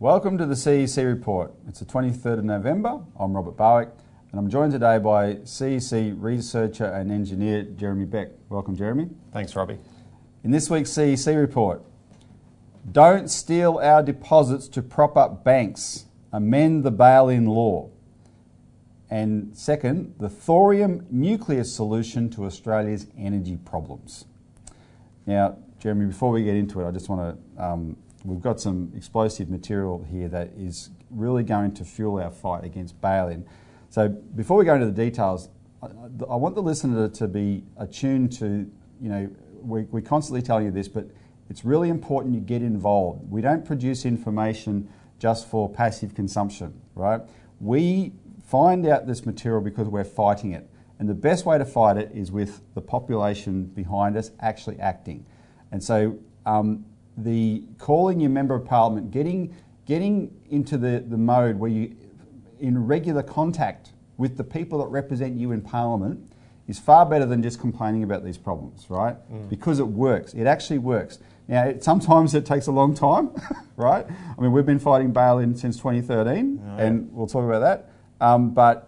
Welcome to the CEC Report. It's the 23rd of November. I'm Robert Barwick and I'm joined today by CEC researcher and engineer Jeremy Beck. Welcome, Jeremy. Thanks, Robbie. In this week's CEC Report, don't steal our deposits to prop up banks. Amend the bail-in law. And second, the thorium nuclear solution to Australia's energy problems. Now, Jeremy, before we get into it, I just want to... We've got some explosive material here that is really going to fuel our fight against bail-in. So before we go into the details, I want the listener to be attuned to, we're constantly telling you this, but it's really important you get involved. We don't produce information just for passive consumption, right? We find out this material because we're fighting it. And the best way to fight it is with the population behind us actually acting. And so... The calling your Member of Parliament, getting into the mode where you in regular contact with the people that represent you in Parliament is far better than just complaining about these problems, right? Because it works. It actually works. Now, sometimes it takes a long time, right? I mean, we've been fighting bail-in since 2013, and we'll talk about that.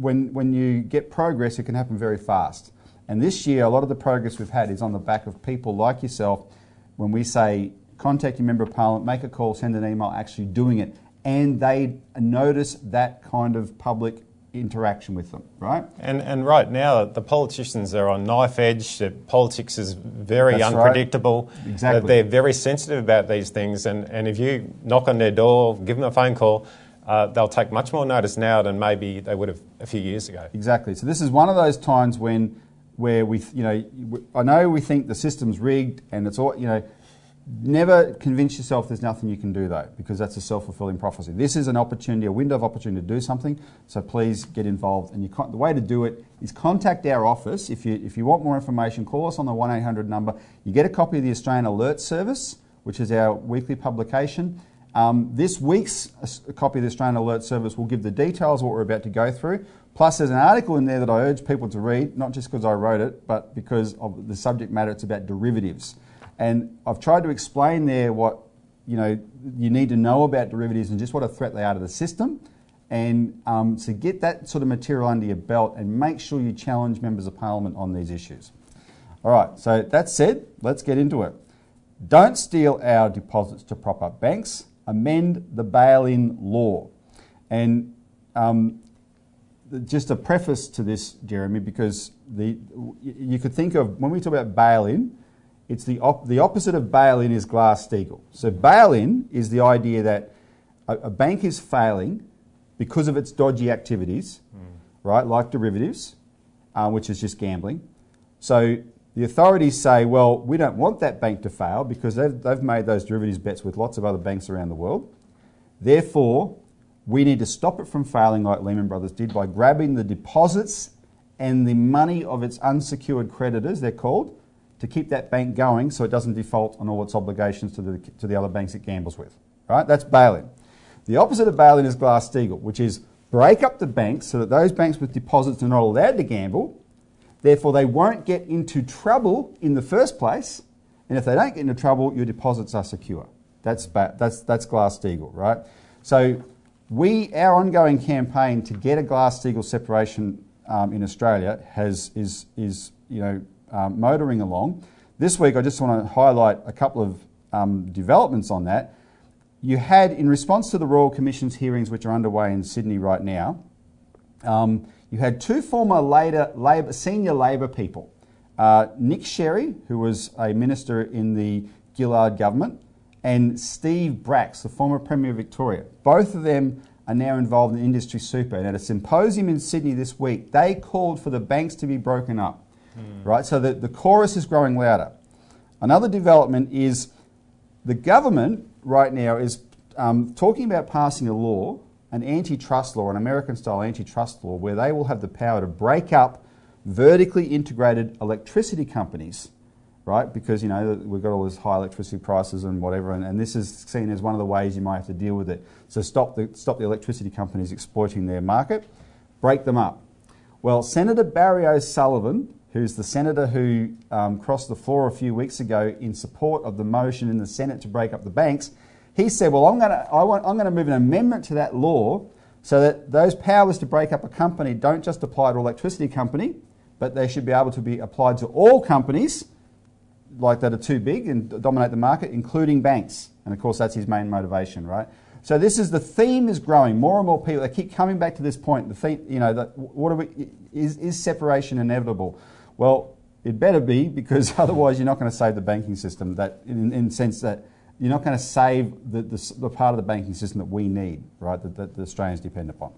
When you get progress, it can happen very fast. And this year, a lot of the progress we've had is on the back of people like yourself. When we say, contact your Member of Parliament, make a call, send an email, actually doing it. And they notice that kind of public interaction with them, right? And right now, the politicians are on knife edge. Politics is very unpredictable. Right. Exactly. They're very sensitive about these things. And if you knock on their door, give them a phone call, they'll take much more notice now than maybe they would have a few years ago. Exactly. So this is one of those times when... where we, I know we think the system's rigged and it's all, never convince yourself there's nothing you can do though, because that's a self-fulfilling prophecy. This is an opportunity, a window of opportunity to do something, so please get involved. And the way to do it is contact our office. If you want more information, call us on the 1800 number. You get a copy of the Australian Alert Service, which is our weekly publication. This week's copy of the Australian Alert Service will give the details of what we're about to go through. Plus, there's an article in there that I urge people to read, not just because I wrote it, but because of the subject matter. It's about derivatives. And I've tried to explain there what, you need to know about derivatives and just what a threat they are to the system. And so get that sort of material under your belt and make sure you challenge Members of Parliament on these issues. All right, so that said, let's get into it. Don't steal our deposits to prop up banks. Amend the bail-in law. And... just a preface to this, Jeremy, because you could think of, when we talk about bail-in, it's the opposite of bail-in is Glass-Steagall. So bail-in is the idea that a bank is failing because of its dodgy activities, right, like derivatives, which is just gambling. So the authorities say, well, we don't want that bank to fail because they've made those derivatives bets with lots of other banks around the world. Therefore... we need to stop it from failing like Lehman Brothers did by grabbing the deposits and the money of its unsecured creditors, they're called, to keep that bank going so it doesn't default on all its obligations to the other banks it gambles with. Right? That's bail-in. The opposite of bail-in is Glass-Steagall, which is break up the banks so that those banks with deposits are not allowed to gamble, therefore they won't get into trouble in the first place, and if they don't get into trouble, your deposits are secure. That's Glass-Steagall, right? So... our ongoing campaign to get a Glass-Steagall separation in Australia is motoring along. This week, I just want to highlight a couple of developments on that. You had, in response to the Royal Commission's hearings, which are underway in Sydney right now, you had two former senior Labor people, Nick Sherry, who was a minister in the Gillard government, and Steve Bracks, the former Premier of Victoria. Both of them are now involved in industry super. And at a symposium in Sydney this week, they called for the banks to be broken up, right? So the chorus is growing louder. Another development is the government right now is talking about passing a law, an antitrust law, an American-style antitrust law, where they will have the power to break up vertically integrated electricity companies, right? Because, we've got all these high electricity prices and whatever, and this is seen as one of the ways you might have to deal with it. So stop the electricity companies exploiting their market. Break them up. Well, Senator Barry O'Sullivan, who's the senator who crossed the floor a few weeks ago in support of the motion in the Senate to break up the banks, He said, well, I'm going to move an amendment to that law so that those powers to break up a company don't just apply to an electricity company, but they should be able to be applied to all companies like that are too big and dominate the market, including banks. And of course, that's his main motivation, right? So this is, the theme is growing. More and more people, they keep coming back to this point. The theme, you know, is separation inevitable? Well, it better be, because otherwise you're not going to save the banking system. That, in the sense that you're not going to save the part of the banking system that we need, right? That the Australians depend upon.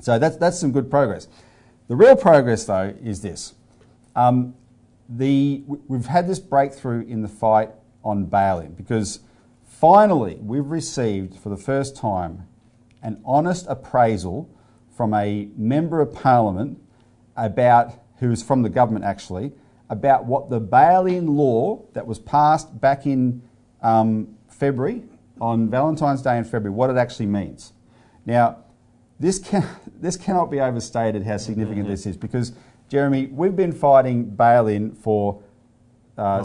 So that's some good progress. The real progress, though, is this: we've had this breakthrough in the fight on bail-in, because finally we've received for the first time an honest appraisal from a member of parliament who is from the government actually, about what the bail-in law that was passed back in February, on Valentine's Day in February, what it actually means. Now, this cannot be overstated how significant this is, because, Jeremy, we've been fighting bail-in for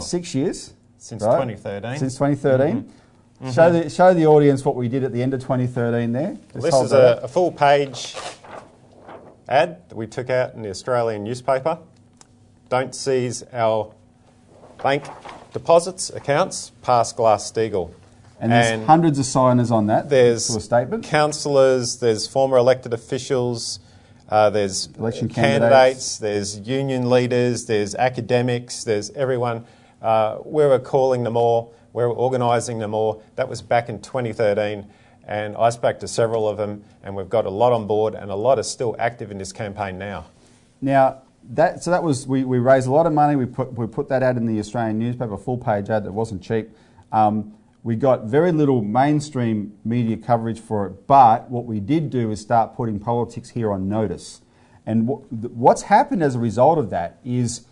6 years. Since 2013. Since 2013. Mm-hmm. Mm-hmm. Show the audience what we did at the end of 2013 there. This is a full-page ad that we took out in the Australian newspaper. Don't seize our bank deposits accounts past Glass-Steagall. And there's hundreds of signers on that. There's sort of statement. Councillors, there's former elected officials, there's election candidates, there's union leaders, there's academics, there's everyone. We were calling them all, we were organising them all. That was back in 2013, and I spoke to several of them, and we've got a lot on board, and a lot are still active in this campaign now. Now, we raised a lot of money. We put that ad in the Australian newspaper, a full-page ad that wasn't cheap. We got very little mainstream media coverage for it, but what we did do is start putting politics here on notice. And what's happened as a result of that is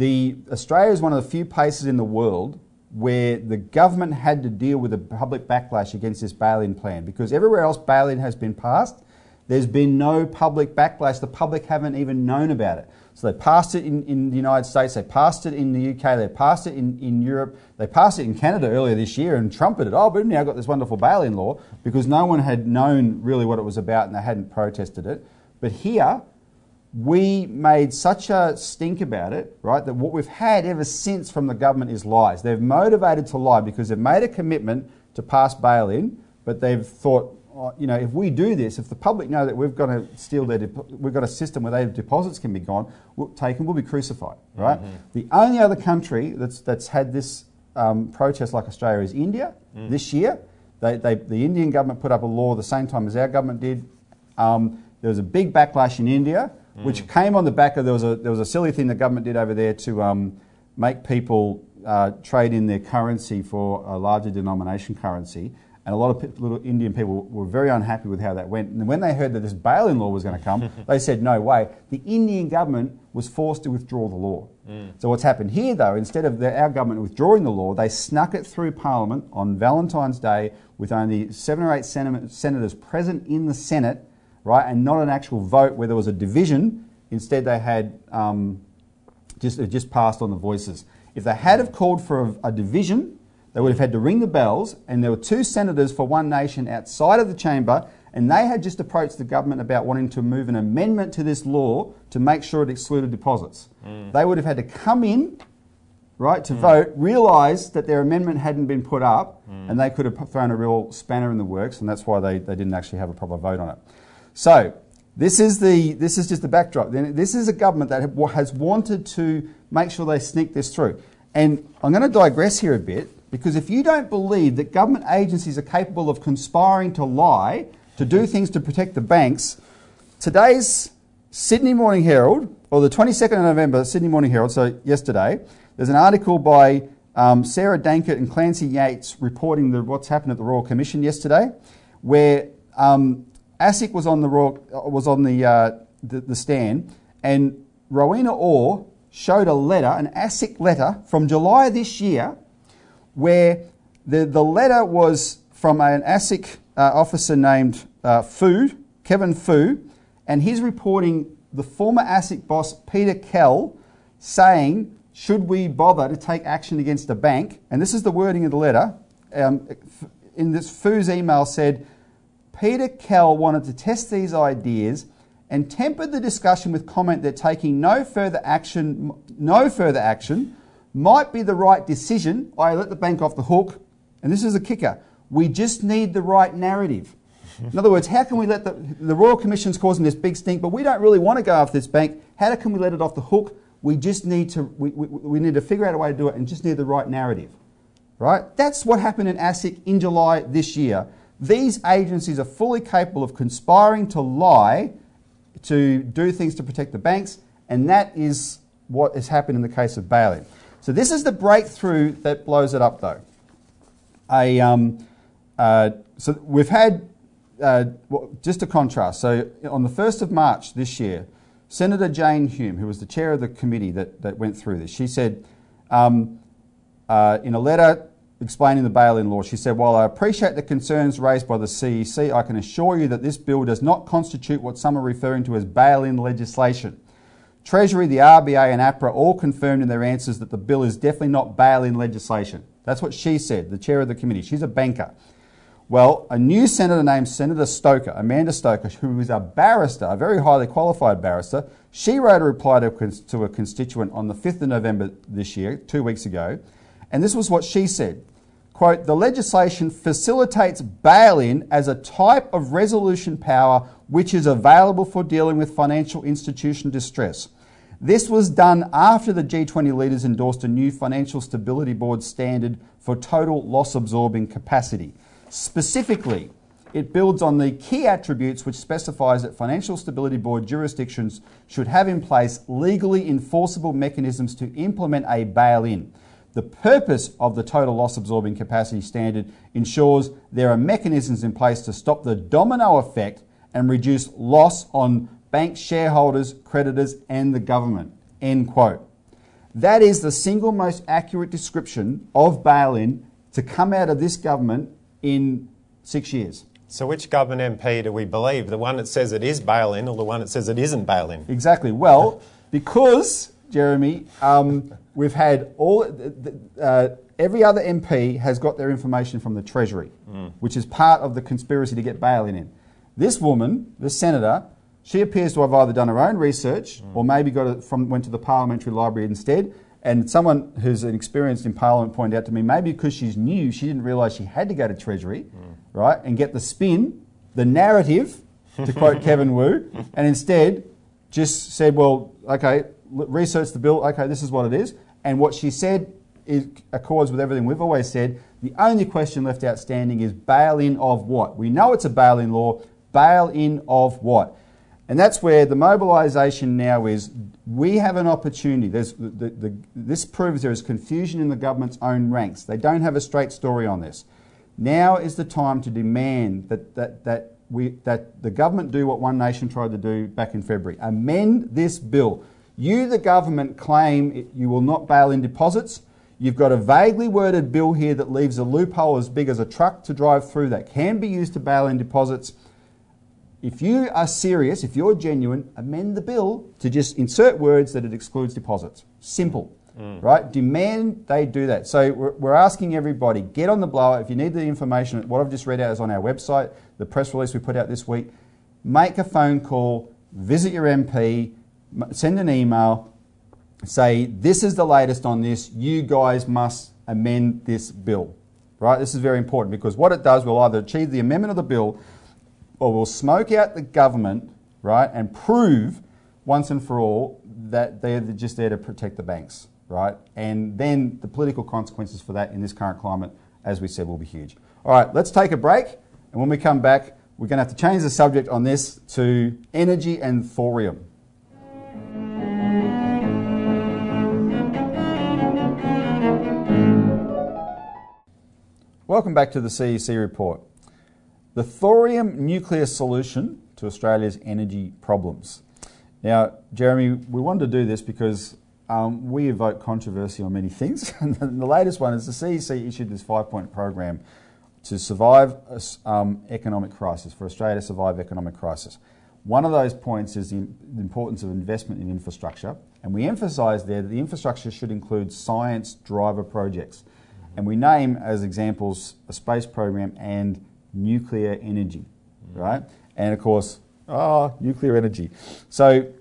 Australia is one of the few places in the world where the government had to deal with a public backlash against this bail-in plan, because everywhere else bail-in has been passed, there's been no public backlash. The public haven't even known about it. So they passed it in the United States, they passed it in the UK, they passed it in Europe, they passed it in Canada earlier this year and trumpeted, oh, but we've now got this wonderful bail-in law, because no one had known really what it was about and they hadn't protested it. But here, we made such a stink about it, right, that what we've had ever since from the government is lies. They've motivated to lie because they've made a commitment to pass bail-in, but they've thought, you know, if we do this, if the public know that we've got to steal we've got a system where their deposits can be taken, we'll be crucified, right? Mm-hmm. The only other country that's had this protest like Australia is India. Mm. This year, the Indian government put up a law the same time as our government did. There was a big backlash in India, which came on the back of there was a silly thing the government did over there to make people trade in their currency for a larger denomination currency. And a lot of little Indian people were very unhappy with how that went. And when they heard that this bail-in law was going to come, they said, no way. The Indian government was forced to withdraw the law. Mm. So what's happened here, though, instead of our government withdrawing the law, they snuck it through Parliament on Valentine's Day with only 7 or 8 senators present in the Senate, right, and not an actual vote where there was a division. Instead, they had just passed on the voices. If they had have called for a division, they would have had to ring the bells, and there were 2 senators for One Nation outside of the chamber, and they had just approached the government about wanting to move an amendment to this law to make sure it excluded deposits. Mm. They would have had to come in, right, to vote, realise that their amendment hadn't been put up, and they could have thrown a real spanner in the works, and that's why they didn't actually have a proper vote on it. So this is just the backdrop. This is a government that has wanted to make sure they sneak this through. And I'm going to digress here a bit, because if you don't believe that government agencies are capable of conspiring to lie, to do things to protect the banks, today's Sydney Morning Herald, or the 22nd of November, Sydney Morning Herald, so yesterday, there's an article by Sarah Dankert and Clancy Yates reporting what's happened at the Royal Commission yesterday, where ASIC was on the stand, and Rowena Orr showed a letter, an ASIC letter from July this year, where the letter was from an ASIC officer named Foo, Kevin Foo, and he's reporting the former ASIC boss Peter Kell saying, should we bother to take action against a bank? And this is the wording of the letter. in this Foo's email said, Peter Kell wanted to test these ideas and tempered the discussion with comment that taking no further action might be the right decision. I let the bank off the hook. And this is a kicker. We just need the right narrative. In other words, how can we let the Royal Commission's causing this big stink, but we don't really want to go after this bank. How can we let it off the hook? We just need to we need to figure out a way to do it and just need the right narrative. Right? That's what happened in ASIC in July this year. These agencies are fully capable of conspiring to lie, to do things to protect the banks, and that is what has happened in the case of bail-in. So this is the breakthrough that blows it up, though. So we've had, just to contrast, so on the 1st of March this year, Senator Jane Hume, who was the chair of the committee that went through this, she said, in a letter explaining the bail-in law, she said, while I appreciate the concerns raised by the CEC, I can assure you that this bill does not constitute what some are referring to as bail-in legislation. Treasury, the RBA and APRA all confirmed in their answers that the bill is definitely not bail-in legislation. That's what she said, the chair of the committee. She's a banker. Well, a new senator named Senator Stoker, Amanda Stoker, who is a barrister, a very highly qualified barrister, she wrote a reply to a constituent on the 5th of November this year, 2 weeks ago, and this was what she said. Quote, the legislation facilitates bail-in as a type of resolution power which is available for dealing with financial institution distress. This was done after the G20 leaders endorsed a new Financial Stability Board standard for total loss-absorbing capacity. Specifically, it builds on the key attributes which specifies that Financial Stability Board jurisdictions should have in place legally enforceable mechanisms to implement a bail-in. The purpose of the total loss-absorbing capacity standard ensures there are mechanisms in place to stop the domino effect and reduce loss on bank shareholders, creditors, and the government. End quote. That is the single most accurate description of bail-in to come out of this government in 6 years. So which government MP do we believe? The one that says it is bail-in or the one that says it isn't bail-in? Exactly. Well, because, Jeremy, we've had every other MP has got their information from the Treasury, which is part of the conspiracy to get bail-in in. This woman, the senator, she appears to have either done her own research or maybe went to the parliamentary library instead. And someone who's experienced in Parliament pointed out to me, maybe because she's new, she didn't realise she had to go to Treasury, right, and get the spin, the narrative, to quote Kevin Wu, and instead just said, well, okay, research the bill, okay, this is what it is. And what she said accords with everything we've always said. The only question left outstanding is bail-in of what? We know it's a bail-in law. Bail-in of what? And that's where the mobilisation now is. We have an opportunity. This proves there is confusion in the government's own ranks. They don't have a straight story on this. Now is the time to demand that the government do what One Nation tried to do back in February. Amend this bill. You, the government, claim you will not bail in deposits. You've got a vaguely worded bill here that leaves a loophole as big as a truck to drive through that can be used to bail in deposits. If you are serious, if you're genuine, amend the bill to just insert words that it excludes deposits. Simple, right? Demand they do that. So we're asking everybody, get on the blower. If you need the information, what I've just read out is on our website, the press release we put out this week. Make a phone call, visit your MP, send an email, say, this is the latest on this. You guys must amend this bill, right? This is very important because what it does will either achieve the amendment of the bill or we'll smoke out the government, right, and prove once and for all that they're just there to protect the banks, right? And then the political consequences for that in this current climate, as we said, will be huge. All right, let's take a break. And when we come back, we're going to have to change the subject on this to energy and thorium. Welcome back to the CEC report. The thorium nuclear solution to Australia's energy problems. Now, Jeremy, we wanted to do this because we evoke controversy on many things. And the latest one is the CEC issued this 5-point program to survive economic crisis, for Australia to survive economic crisis. One of those points is the importance of investment in infrastructure. And we emphasised there that the infrastructure should include science driver projects. And we name as examples a space program and nuclear energy, right? And of course, nuclear energy. So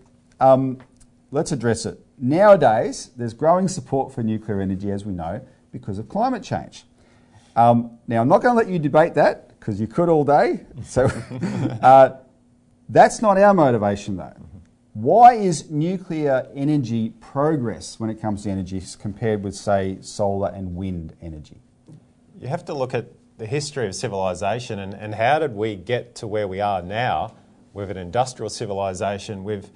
let's address it. Nowadays, there's growing support for nuclear energy, as we know, because of climate change. Now, I'm not going to let you debate that, because you could all day. So that's not our motivation, though. Why is nuclear energy progress when it comes to energy compared with, say, solar and wind energy? You have to look at the history of civilization and how did we get to where we are now with an industrial civilization, with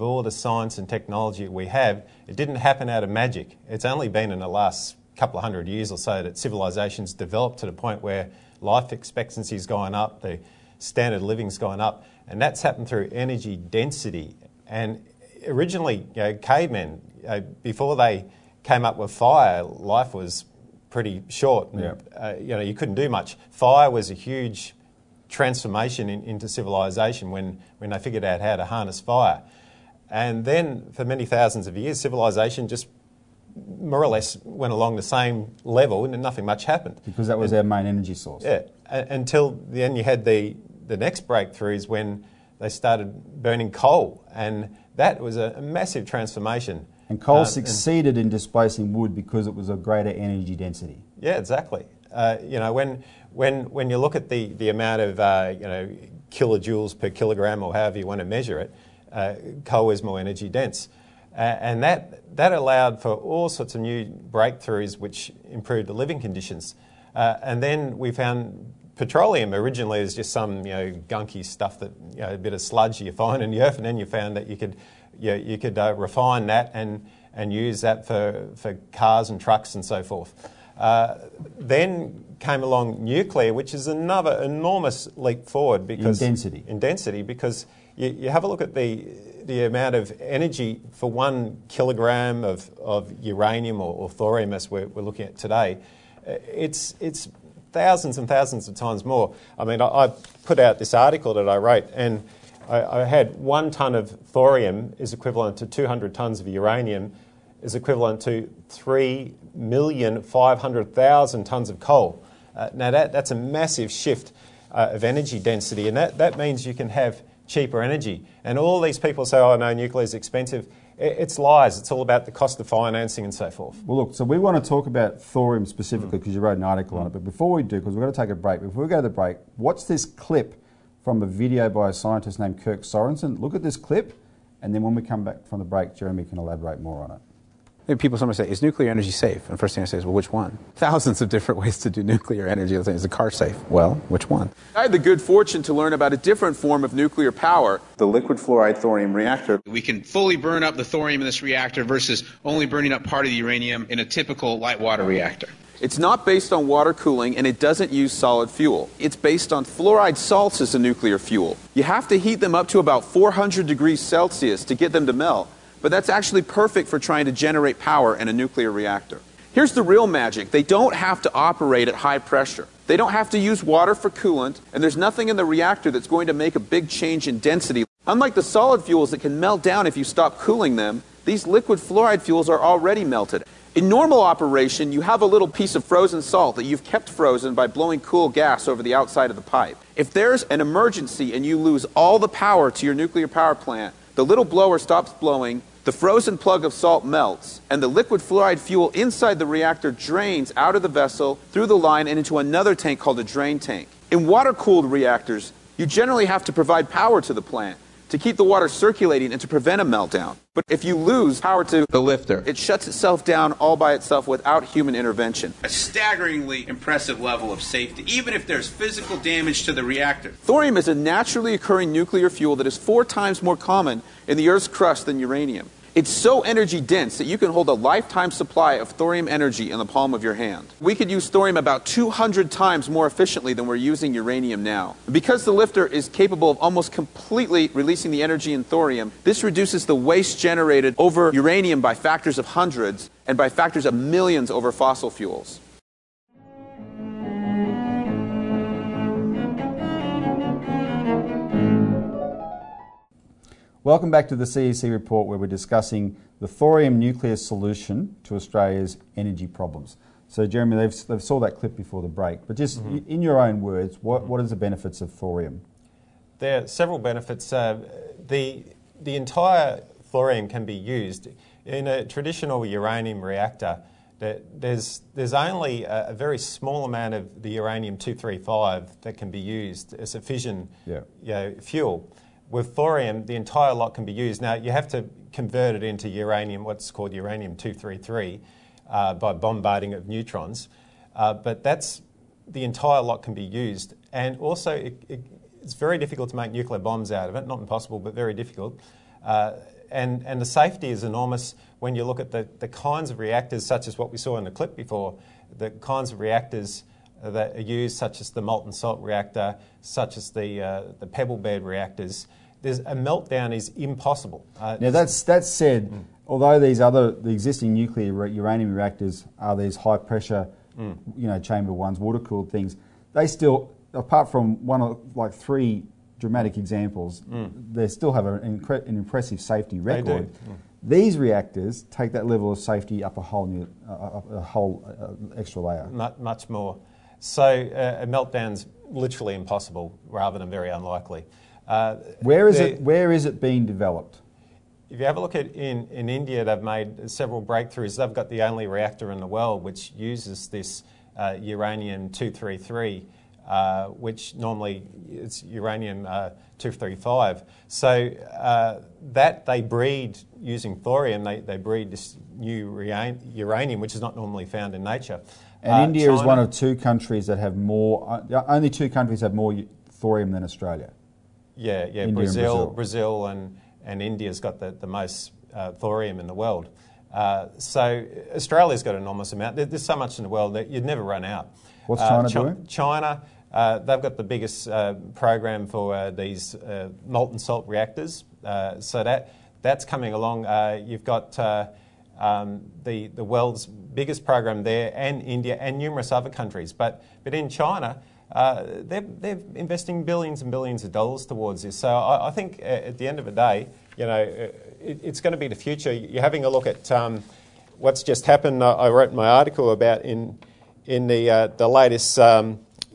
all the science and technology we have. It didn't happen out of magic. It's only been in the last couple of hundred years or so that civilization's developed to the point where life expectancy's gone up, the standard of living's gone up, and that's happened through energy density. And originally, you know, cavemen, before they came up with fire, life was pretty short. Yeah. You know, you couldn't do much. Fire was a huge transformation into civilization when they figured out how to harness fire. And then for many thousands of years, civilization just more or less went along the same level and nothing much happened. Because that was our main energy source. Yeah. Until then you had the next breakthroughs when they started burning coal, and that was a massive transformation. And coal succeeded in displacing wood because it was a greater energy density. Yeah, exactly. You know, when you look at the amount of you know, kilojoules per kilogram, or however you want to measure it, coal is more energy dense, and that allowed for all sorts of new breakthroughs which improved the living conditions. And then we found petroleum originally is just some, you know, gunky stuff that, you know, a bit of sludge you find in the earth, and then you found that you could refine that and use that for cars and trucks and so forth. Then came along nuclear, which is another enormous leap forward because in density because you have a look at the amount of energy for 1 kilogram of uranium or thorium as we're looking at today. It's thousands and thousands of times more. I mean, I put out this article that I wrote, and I had 1 tonne of thorium is equivalent to 200 tonnes of uranium, is equivalent to 3,500,000 tonnes of coal. Now, that's a massive shift of energy density, and that means you can have cheaper energy. And all these people say, oh, no, nuclear is expensive. It's lies. It's all about the cost of financing and so forth. Well, look, so we want to talk about thorium specifically because you wrote an article on it. But before we do, because we're going to take a break, before we go to the break, watch this clip from a video by a scientist named Kirk Sorensen. Look at this clip, and then when we come back from the break, Jeremy can elaborate more on it. People sometimes say, is nuclear energy safe? And first thing I say is, well, which one? Thousands of different ways to do nuclear energy. Is the car safe? Well, which one? I had the good fortune to learn about a different form of nuclear power. The liquid fluoride thorium reactor. We can fully burn up the thorium in this reactor versus only burning up part of the uranium in a typical light water reactor. It's not based on water cooling, and it doesn't use solid fuel. It's based on fluoride salts as a nuclear fuel. You have to heat them up to about 400 degrees Celsius to get them to melt. But that's actually perfect for trying to generate power in a nuclear reactor. Here's the real magic. They don't have to operate at high pressure. They don't have to use water for coolant, and there's nothing in the reactor that's going to make a big change in density. Unlike the solid fuels that can melt down if you stop cooling them, these liquid fluoride fuels are already melted. In normal operation, you have a little piece of frozen salt that you've kept frozen by blowing cool gas over the outside of the pipe. If there's an emergency and you lose all the power to your nuclear power plant, the little blower stops blowing, the frozen plug of salt melts, and the liquid fluoride fuel inside the reactor drains out of the vessel, through the line, and into another tank called a drain tank. In water-cooled reactors, you generally have to provide power to the plant to keep the water circulating and to prevent a meltdown. But if you lose power to the lifter, it shuts itself down all by itself without human intervention. A staggeringly impressive level of safety, even if there's physical damage to the reactor. Thorium is a naturally occurring nuclear fuel that is 4 times more common in the Earth's crust than uranium. It's so energy dense that you can hold a lifetime supply of thorium energy in the palm of your hand. We could use thorium about 200 times more efficiently than we're using uranium now. Because the lifter is capable of almost completely releasing the energy in thorium, this reduces the waste generated over uranium by factors of hundreds and by factors of millions over fossil fuels. Welcome back to the CEC report, where we're discussing the thorium nuclear solution to Australia's energy problems. So Jeremy, they've saw that clip before the break, but just in your own words, what are the benefits of thorium? There are several benefits. The entire thorium can be used in a traditional uranium reactor. There's only a very small amount of the uranium-235 that can be used as a fission fuel. With thorium, the entire lot can be used. Now you have to convert it into uranium, what's called uranium-233. By bombarding it with neutrons, but that's the entire lot can be used, and also it's very difficult to make nuclear bombs out of it. Not impossible, but very difficult. And the safety is enormous when you look at the kinds of reactors, such as what we saw in the clip before, the kinds of reactors that are used, such as the molten salt reactor, such as the pebble bed reactors. There's a meltdown is impossible. Now that's said. Although the existing nuclear uranium reactors are these high pressure, chamber ones, water cooled things, they still, apart from one or like three dramatic examples, they still have an impressive safety record. They do. These reactors take that level of safety up a whole extra layer. Much more. So a meltdown's literally impossible, rather than very unlikely. Where is it being developed? If you have a look at in India, they've made several breakthroughs. They've got the only reactor in the world which uses this uranium-233, which normally it's uranium-235. So that they breed using thorium. They breed this new uranium, which is not normally found in nature. And India is one of two countries that have more. Only two countries have more thorium than Australia. Yeah, Brazil and India's got the most thorium in the world. So Australia's got an enormous amount. There's so much in the world that you'd never run out. What's China doing? China, they've got the biggest program for these molten salt reactors. So that's coming along. You've got the world's biggest program there, and India and numerous other countries. But in China, they're investing billions and billions of dollars towards this. So I think at the end of the day, it's going to be the future. You're having a look at what's just happened. I wrote my article about in the latest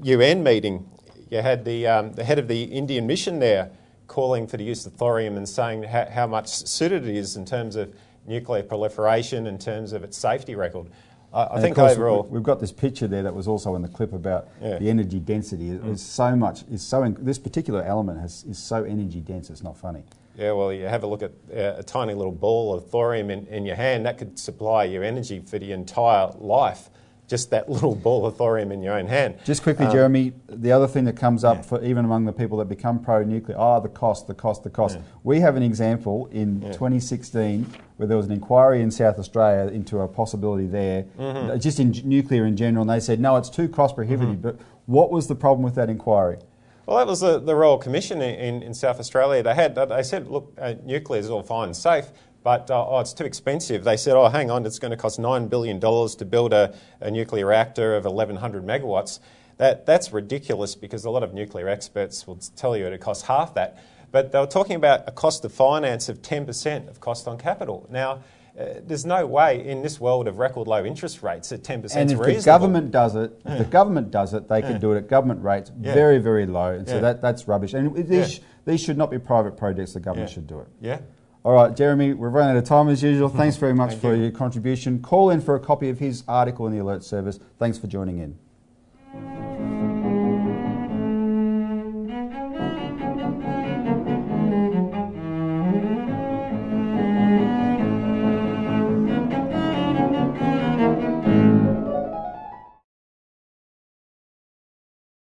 UN meeting. You had the head of the Indian mission there calling for the use of thorium and saying how much suited it is in terms of nuclear proliferation, in terms of its safety record. I think overall, we've got this picture there that was also in the clip about the energy density. It's so much. This particular element is so energy dense. It's not funny. Yeah, well, you have a look at a tiny little ball of thorium in your hand that could supply you energy for the entire life. Just that little ball of thorium in your own hand. Just quickly, Jeremy, the other thing that comes up for even among the people that become pro-nuclear, the cost. Yeah. We have an example in 2016 where there was an inquiry in South Australia into a possibility there, just in nuclear in general, and they said, no, it's too cost prohibitive. But what was the problem with that inquiry? Well, that was the Royal Commission in South Australia. They said, look, nuclear is all fine and safe, but it's too expensive. They said, oh, hang on, it's going to cost $9 billion to build a nuclear reactor of 1,100 megawatts. That's ridiculous, because a lot of nuclear experts will tell you it costs half that. But they were talking about a cost of finance of 10% of cost on capital. Now, there's no way in this world of record low interest rates that 10% is reasonable. And if the government does it, they can do it at government rates, very, very low. And so that's rubbish. And these should not be private projects. The government should do it. Yeah. All right, Jeremy, we've run out of time as usual. Thanks very much for your contribution. Call in for a copy of his article in the Alert Service. Thanks for joining in.